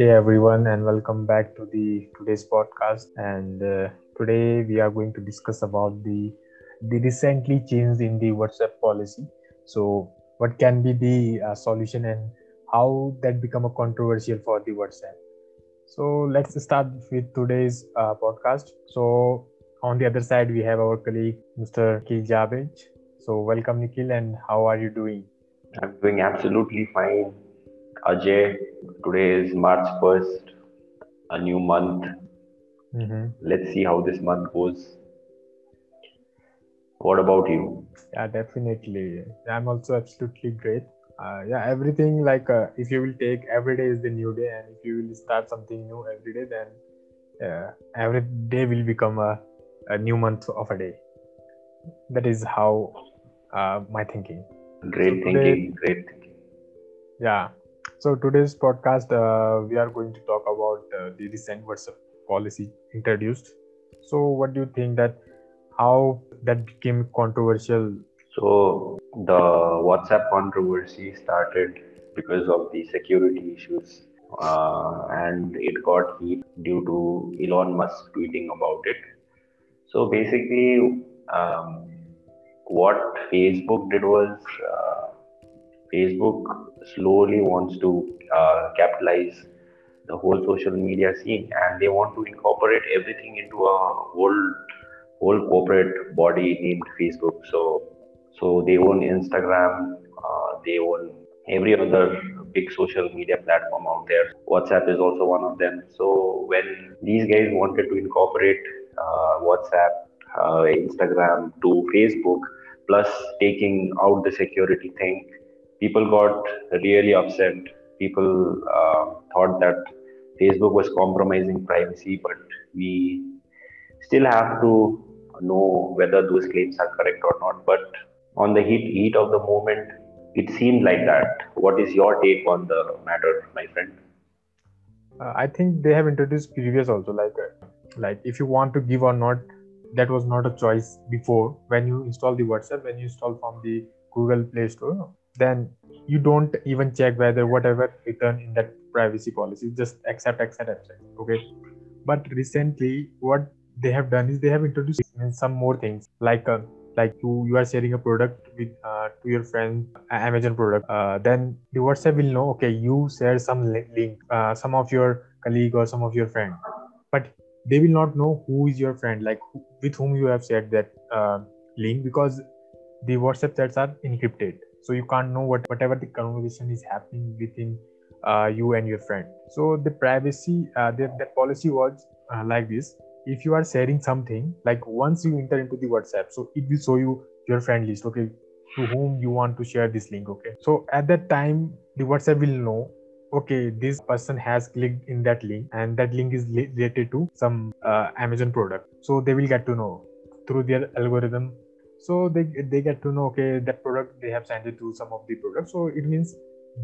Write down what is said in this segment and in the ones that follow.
Hey everyone, and welcome back to today's podcast. And today we are going to discuss about the recently change in the WhatsApp policy. So what can be the solution and how that become a controversial for the WhatsApp. So let's start with today's podcast. So on the other side we have our colleague Mr. Nikhil Jabej. So welcome Nikhil, and how are you doing? I'm doing absolutely fine, Ajay. Today is March 1st, a new month. Let's see how this month goes. What about you? Yeah, definitely. I'm also absolutely great. Everything if you will take, every day is the new day, and if you will start something new every day, then every day will become a new month of a day. That is how my thinking. Great thinking. Yeah. So today's podcast, we are going to talk about the recent WhatsApp policy introduced. So what do you think that how that became controversial? So the WhatsApp controversy started because of the security issues, and it got heat due to Elon Musk tweeting about it. So basically, what Facebook did was, Facebook slowly wants to capitalize the whole social media scene, and they want to incorporate everything into a whole corporate body named Facebook. So they own Instagram, they own every other big social media platform out there. WhatsApp is also one of them. So when these guys wanted to incorporate WhatsApp, Instagram to Facebook, plus taking out the security thing, people got really upset. People thought that Facebook was compromising privacy, but we still have to know whether those claims are correct or not. But on the heat of the moment, it seemed like that. What is your take on the matter, my friend? I think they have introduced previous also, like if you want to give or not, that was not a choice before. When you install the WhatsApp, when you install from the Google Play Store, then you don't even check whether whatever written in that privacy policy, just accept. Okay. But recently, what they have done is they have introduced some more things like you are sharing a product with to your friend, Amazon product. Then the WhatsApp will know, okay, you share some link, some of your colleague or some of your friend, but they will not know who is your friend, with whom you have shared that link, because the WhatsApp chats are encrypted. So you can't know whatever the conversation is happening within you and your friend. So the privacy, that policy was like this. If you are sharing something, once you enter into the WhatsApp, so it will show you your friend list, okay, to whom you want to share this link, okay. So at that time, the WhatsApp will know, okay, this person has clicked in that link and that link is related to some Amazon product. So they will get to know through their algorithm. So they get to know, okay, that product, they have sent it to some of the products. So it means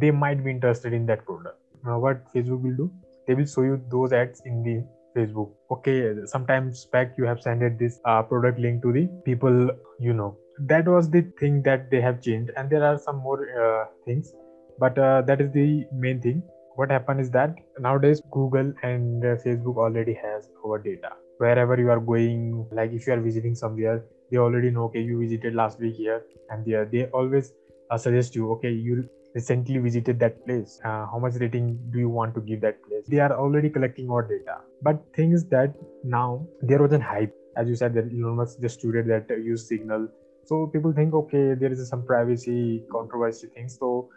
they might be interested in that product. Now what Facebook will do, they will show you those ads in the Facebook. Okay, sometimes back you have sent this product link to the people, you know. That was the thing that they have changed. And there are some more things, but that is the main thing. What happened is that nowadays Google and Facebook already has our data. Wherever you are going, if you are visiting somewhere, they already know, okay, you visited last week here and there. They always suggest you, okay, you recently visited that place. How much rating do you want to give that place? They are already collecting our data. But things that now there wasn't hype, as you said, that Elon Musk just tweeted that use Signal. So people think, okay, there is some privacy controversy things. So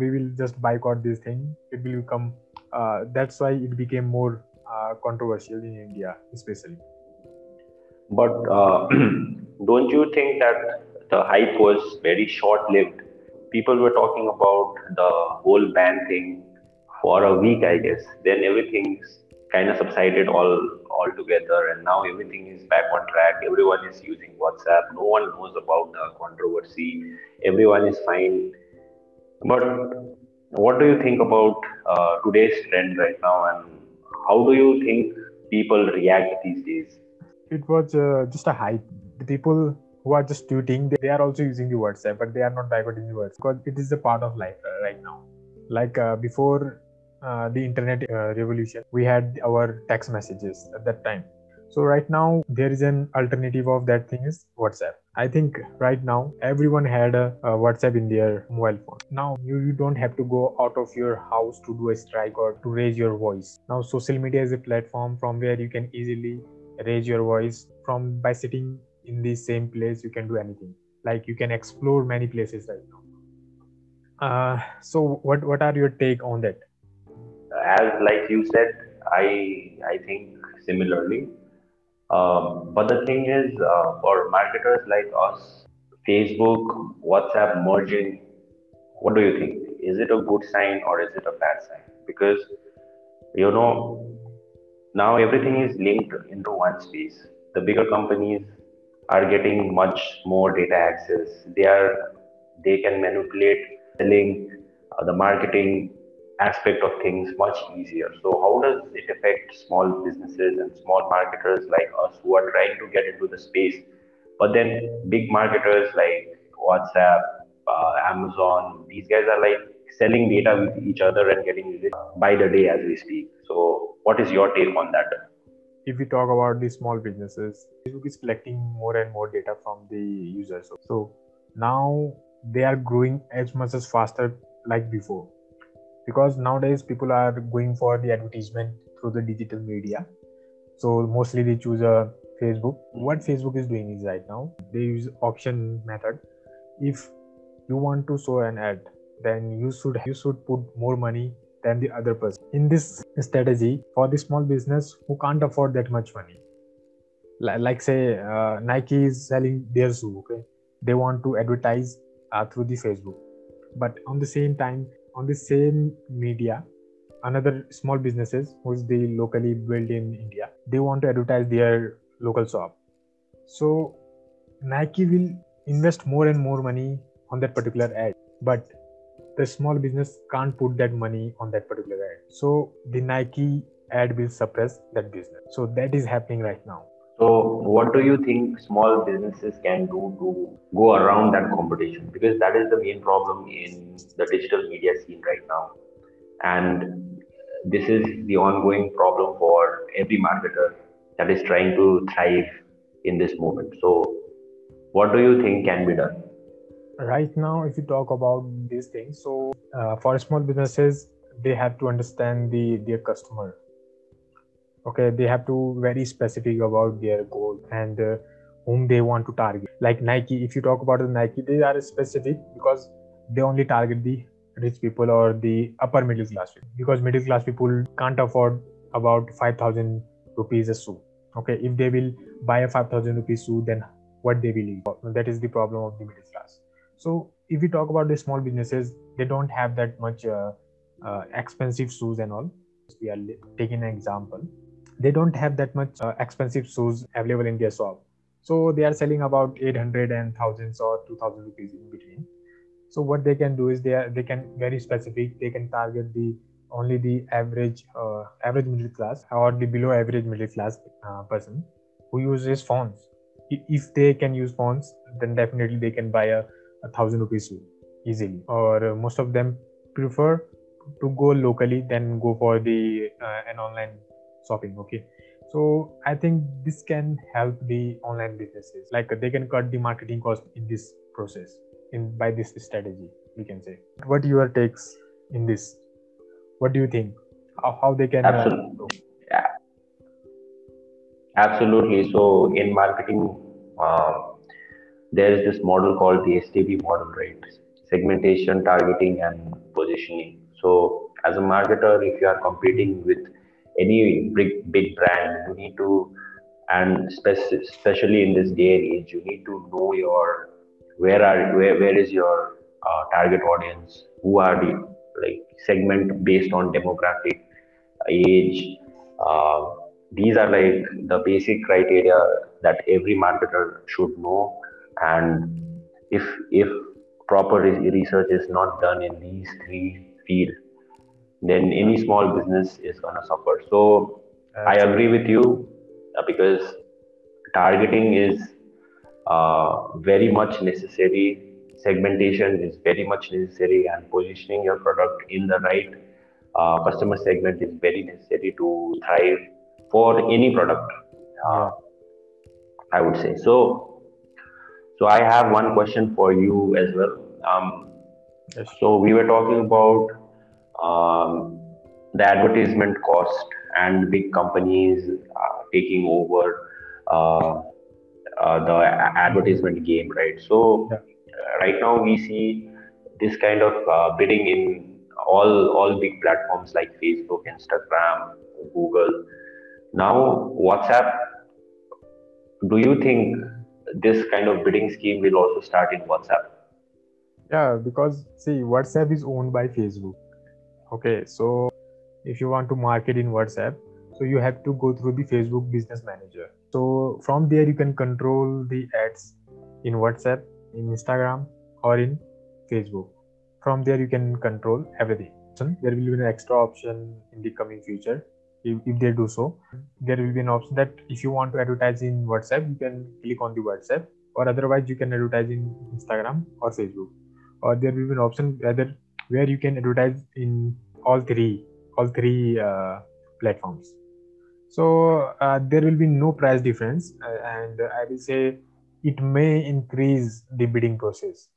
we will just boycott this thing. It will become. That's why it became more controversial in India, especially. But don't you think that the hype was very short-lived? People were talking about the whole ban thing for a week, I guess. Then everything's kind of subsided all together, and now everything is back on track. Everyone is using WhatsApp. No one knows about the controversy. Everyone is fine. But what do you think about today's trend right now, and how do you think people react these days? It was just a hype. The people who are just tweeting, they are also using the WhatsApp, but they are not boycotting the WhatsApp because it is a part of life right now. Before the internet revolution, we had our text messages at that time. So right now there is an alternative of that thing is WhatsApp. I think right now everyone had a WhatsApp in their mobile phone. Now you don't have to go out of your house to do a strike or to raise your voice. Now social media is a platform from where you can easily raise your voice from by sitting in the same place. You can do anything, like you can explore many places right now. So what are your take on that? As like you said, I think similarly. But the thing is, for marketers like us, Facebook, WhatsApp merging, what do you think? Is it a good sign or is it a bad sign? Because, you know, now everything is linked into one space. The bigger companies are getting much more data access. They can manipulate selling, the marketing aspect of things much easier. So how does it affect small businesses and small marketers like us who are trying to get into the space? But then big marketers like WhatsApp, Amazon, these guys are like selling data with each other and getting it by the day as we speak. So what is your take on that? If we talk about the small businesses, Facebook is collecting more and more data from the users. So now they are growing as much as faster like before. Because nowadays people are going for the advertisement through the digital media. So mostly they choose Facebook. What Facebook is doing is right now, they use auction method. If you want to show an ad, then you should put more money than the other person. In this strategy for the small business who can't afford that much money. Like say Nike is selling their shoe, okay? They want to advertise through the Facebook. But on the same time, on the same media, another small businesses who is the locally built in India, they want to advertise their local shop. So Nike will invest more and more money on that particular ad, but the small business can't put that money on that particular ad. So the Nike ad will suppress that business. So that is happening right now. So what do you think small businesses can do to go around that competition? Because that is the main problem in the digital media scene right now. And this is the ongoing problem for every marketer that is trying to thrive in this moment. So what do you think can be done? Right now, if you talk about these things, so for small businesses, they have to understand their customer. Okay, they have to very specific about their goal and whom they want to target. Like Nike, if you talk about the Nike, they are specific because they only target the rich people or the upper middle class people. Because middle class people can't afford about 5,000 rupees a shoe. Okay, if they will buy a 5,000 rupees shoe, then what they will eat? That is the problem of the middle class. So if we talk about the small businesses, they don't have that much expensive shoes and all. We are taking an example. They don't have that much expensive shoes available in their shop. So they are selling about 800 and thousands or 2000 rupees in between. So what they can do is they can very specific, they can target only the average middle class or the below average middle class person who uses phones. If they can use phones, then definitely they can buy a 1,000 rupees shoe easily. Or most of them prefer to go locally than go for the an online shopping. Okay, so I think this can help the online businesses, like they can cut the marketing cost in this process by this strategy, we can say. What your takes in this? What do you think? How they can? Absolutely. Yeah. Absolutely. So in marketing, there is this model called the STP model, right? Segmentation, targeting, and positioning. So as a marketer, if you are competing with any big brand, you need to, and especially in this day and age, you need to know your where is your target audience, who are the, like, segment based on demographic, age. These are like the basic criteria that every marketer should know, and if proper research is not done in these three fields, then any small business is going to suffer. So I agree with you because targeting is very much necessary. Segmentation is very much necessary, and positioning your product in the right customer segment is very necessary to thrive for any product, I would say. So I have one question for you as well. Yes. So we were talking about the advertisement cost and big companies taking over the advertisement game, right? So right now we see this kind of bidding in all big platforms like Facebook, Instagram, Google. Now WhatsApp, do you think this kind of bidding scheme will also start in WhatsApp? Yeah, because see, WhatsApp is owned by Facebook. Okay, so if you want to market in WhatsApp, so you have to go through the Facebook Business Manager. So from there, you can control the ads in WhatsApp, in Instagram, or in Facebook. From there, you can control everything. There will be an extra option in the coming future. If they do so, there will be an option that if you want to advertise in WhatsApp, you can click on the WhatsApp, or otherwise you can advertise in Instagram or Facebook. Or there will be an option whether where you can advertise in all three platforms. So there will be no price difference, and I will say it may increase the bidding process.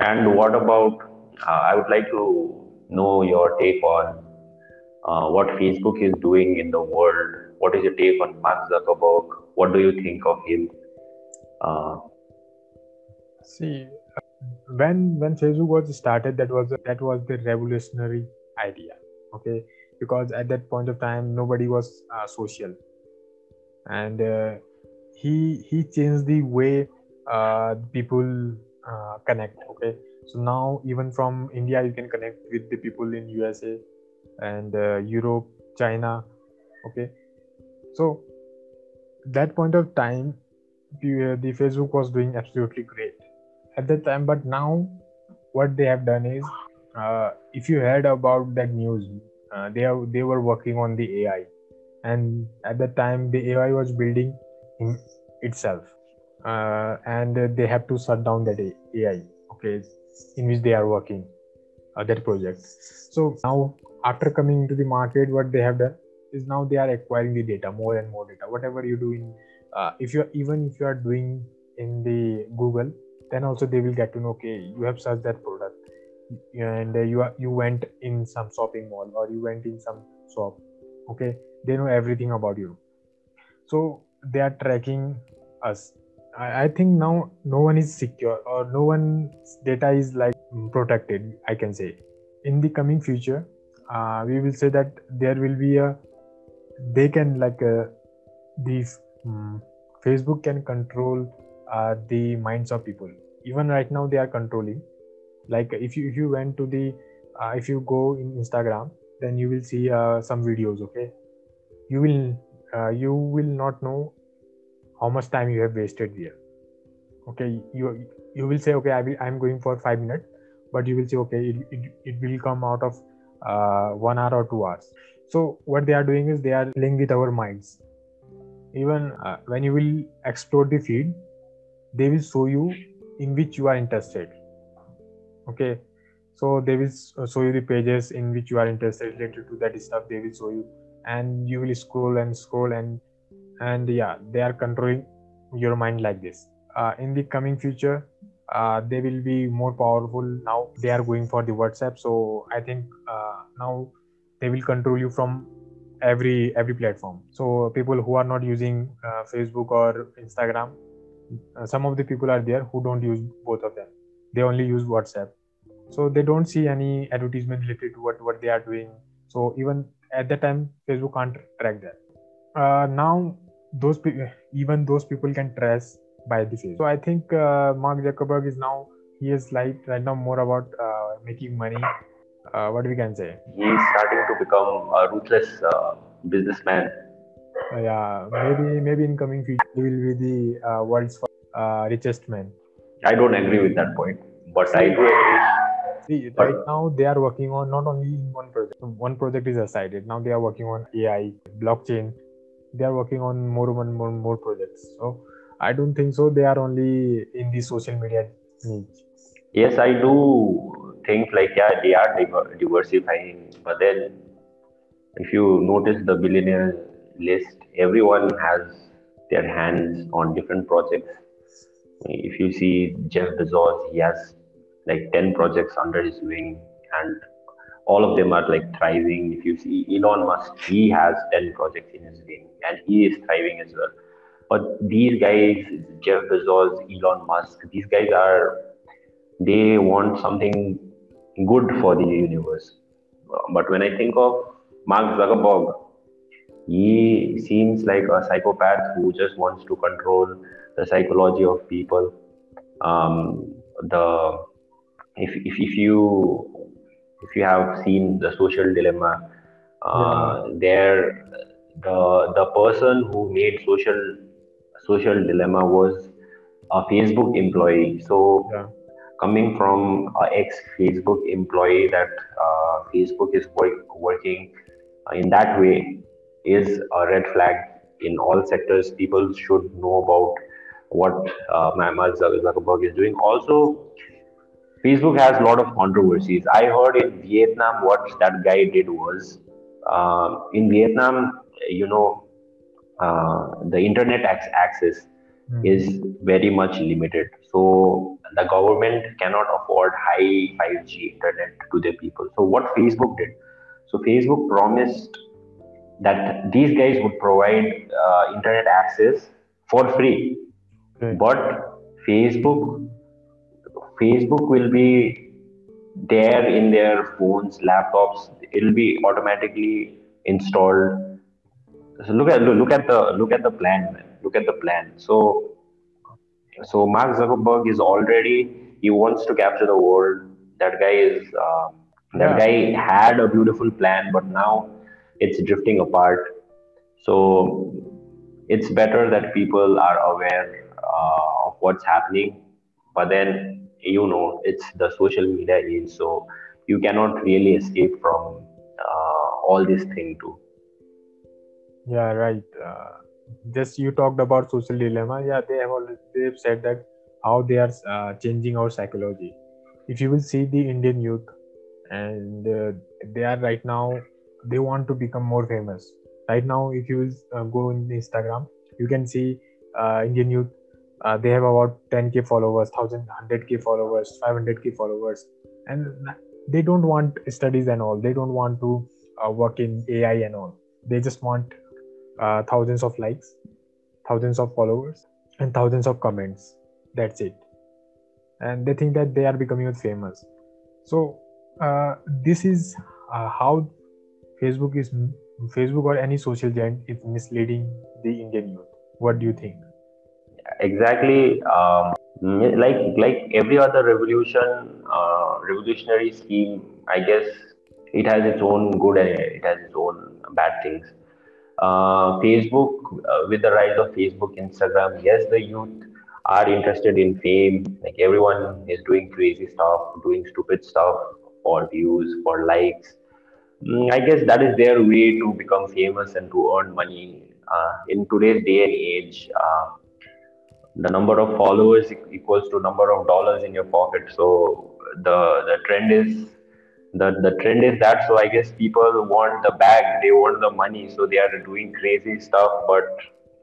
And what about? I would like to know your take on what Facebook is doing in the world. What is your take on Mark Zuckerberg? What do you think of him? See, when Facebook was started, that was the revolutionary idea. Okay, because at that point of time, nobody was social, and he changed the way people connect. Okay, so now even from India, you can connect with the people in USA. And Europe, China. Okay, so that point of time, the Facebook was doing absolutely great at that time. But now, what they have done is, if you heard about that news, they were working on the AI, and at that time the AI was building in itself, and they have to shut down that AI. Okay, in which they are working that project. So now, after coming into the market, what they have done is now they are acquiring the data, more and more data. Whatever you do in, if you are doing in the Google, then also they will get to know, okay, you have searched that product, and you went in some shopping mall, or you went in some shop. Okay, they know everything about you. So they are tracking us. I think now no one is secure, or no one's data is like protected, I can say. In the coming future, we will say that there will be Facebook can control the minds of people. Even right now they are controlling. Like if you went to the if you go in Instagram, then you will see some videos. Okay, you will not know how much time you have wasted there. Okay, you will say, okay, I'm going for 5 minutes, but you will say, okay, it will come out of 1 hour or 2 hours. So what they are doing is they are playing with our minds. Even when you will explore the feed, they will show you in which you are interested. Okay, so they will show you the pages in which you are interested related to that stuff. They will show you, and you will scroll and scroll, and yeah, they are controlling your mind like this. In the coming future, they will be more powerful. Now they are going for the WhatsApp, so I think now they will control you from every platform. So people who are not using Facebook or Instagram, some of the people are there who don't use both of them. They only use WhatsApp, so they don't see any advertisement related to what they are doing. So even at that time, Facebook can't track that. Now those people can trace by the face. So I think Mark Zuckerberg is now, he is like right now more about making money. What we can say? He is starting to become a ruthless businessman. Yeah, maybe in coming future he will be the world's richest man. I don't agree with that point, but I do agree. See, right now they are working on not only one project. One project is decided. Now they are working on AI, blockchain. They are working on more projects. So I don't think so they are only in the social media niche. Yes, I do think like, yeah, they are diversifying, but then if you notice the billionaire list, everyone has their hands on different projects. If you see Jeff Bezos, he has like 10 projects under his wing and all of them are like thriving. If you see Elon Musk, he has 10 projects in his wing and he is thriving as well. But these guys, Jeff Bezos, Elon Musk, these guys they want something good for the universe. But when I think of Mark Zuckerberg, he seems like a psychopath who just wants to control the psychology of people. If you have seen The Social Dilemma, the person who made Social Dilemma was a Facebook employee. So coming from an ex-Facebook employee that Facebook is working in that way is a red flag in all sectors. People should know about what Mark Zuckerberg is doing. Also, Facebook has a lot of controversies. I heard in Vietnam what that guy did was, in Vietnam, the internet access is very much limited. So the government cannot afford high 5G internet to their people. So what Facebook did, so Facebook promised that these guys would provide internet access for free. Okay. But Facebook will be there in their phones, laptops. It will be automatically installed. So look at the plan, man. Look at the plan. So Mark Zuckerberg is already, he wants to capture the world. That guy is that guy had a beautiful plan, but now it's drifting apart. So it's better that people are aware of what's happening. But then, it's the social media age, so you cannot really escape from all this thing too. Yeah, right. Just you talked about Social Dilemma. Yeah, they've said that how they are changing our psychology. If you will see the Indian youth, and they are right now, they want to become more famous. Right now, if you will go in Instagram, you can see Indian youth. They have about 10k followers, 100k followers, 500k followers, and they don't want studies and all. They don't want to work in AI and all. They just want thousands of likes, thousands of followers, and thousands of comments. That's it. And they think that they are becoming famous. So this is how Facebook or any social giant is misleading the Indian youth. What do you think? Exactly, like every other revolutionary scheme, I guess it has its own good and it has its own bad things. Facebook, with the rise of Facebook, Instagram, yes, the youth are interested in fame. Like everyone is doing crazy stuff, doing stupid stuff for views, for likes. I guess that is their way to become famous and to earn money. In today's day and age, the number of followers equals to number of dollars in your pocket. So the trend is that. So I guess people want the bag, they want the money, so they are doing crazy stuff. But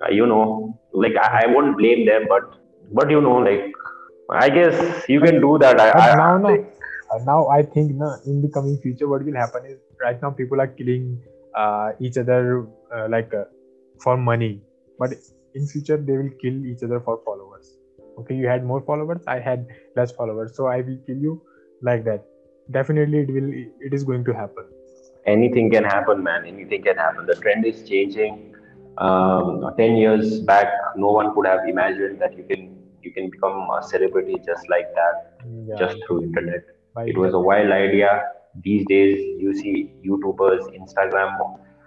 like I won't blame them. But like I guess you can do that. I think in the coming future, what will happen is right now people are killing each other for money, but in future they will kill each other for followers. Okay, you had more followers, I had less followers, so I will kill you, like that. Definitely it is going to happen. Anything can happen, man. Anything can happen. The trend is changing. 10 years back, no one could have imagined that you can become a celebrity just like that, just through internet. It was a wild idea. These days you see YouTubers,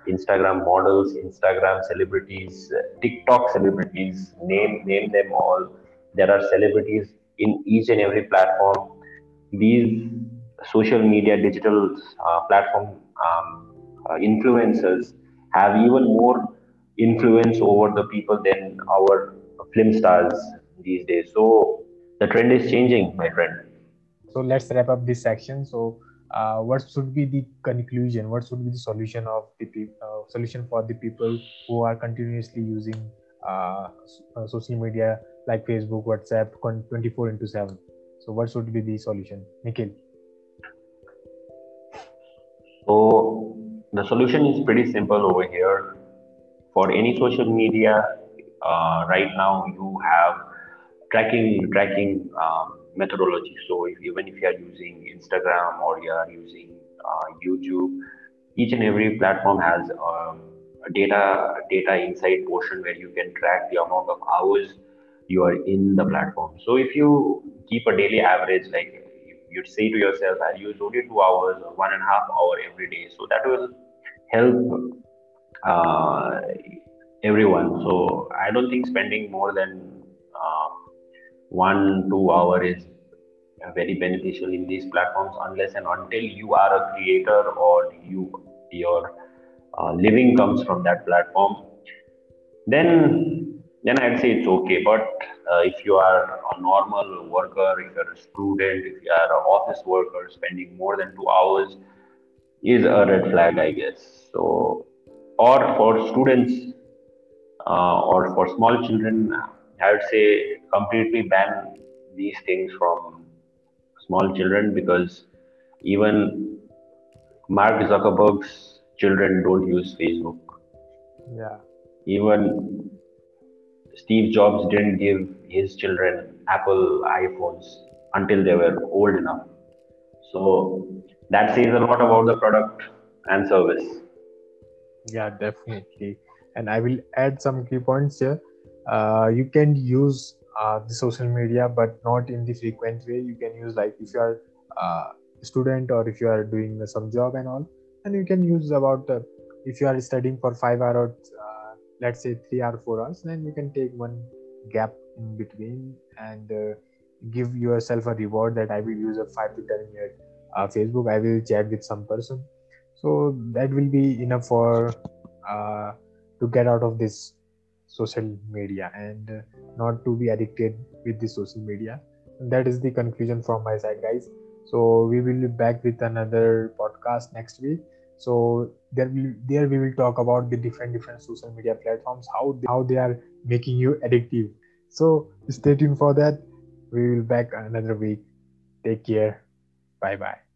Instagram models, Instagram celebrities, TikTok celebrities, name them all. There are celebrities in each and every platform. These social media digital platform influencers have even more influence over the people than our film stars these days. So the trend is changing, my friend. So let's wrap up this section. So what should be the conclusion? What should be the solution of the solution for the people who are continuously using social media like Facebook, WhatsApp, 24/7? So what should be the solution, Nikhil? So the solution is pretty simple over here. For any social media, right now you have tracking methodology. So even if you are using Instagram or you are using YouTube, each and every platform has a data insight portion where you can track the amount of hours you are in the platform. So if you keep a daily average, like you'd say to yourself, I'll use only 2 hours or 1.5 hours every day. So that will help everyone. So I don't think spending more than 1-2 hours is very beneficial in these platforms, unless and until you are a creator or your living comes from that platform. Then I'd say it's okay. But if you are a normal worker, if you're a student, if you are an office worker, spending more than 2 hours is a red flag, I guess. So, or for students or for small children, I would say completely ban these things from small children, because even Mark Zuckerberg's children don't use Facebook. Yeah. Even Steve Jobs didn't give his children Apple iPhones until they were old enough. So that says a lot about the product and service. Yeah, definitely. And I will add some key points here. You can use the social media, but not in the frequent way. You can use, like, if you are a student or if you are doing some job and all, and you can use about if you are studying for 5 hours, let's say 3 or 4 hours, then you can take one gap in between and give yourself a reward that I will use a 5 to 10 minute Facebook. I will chat with some person. So that will be enough for to get out of this social media and not to be addicted with the social media. And that is the conclusion from my side, guys. So we will be back with another podcast next week. So we will talk about the different social media platforms, how they are making you addictive. So stay tuned for that. We will back another week. Take care. Bye bye.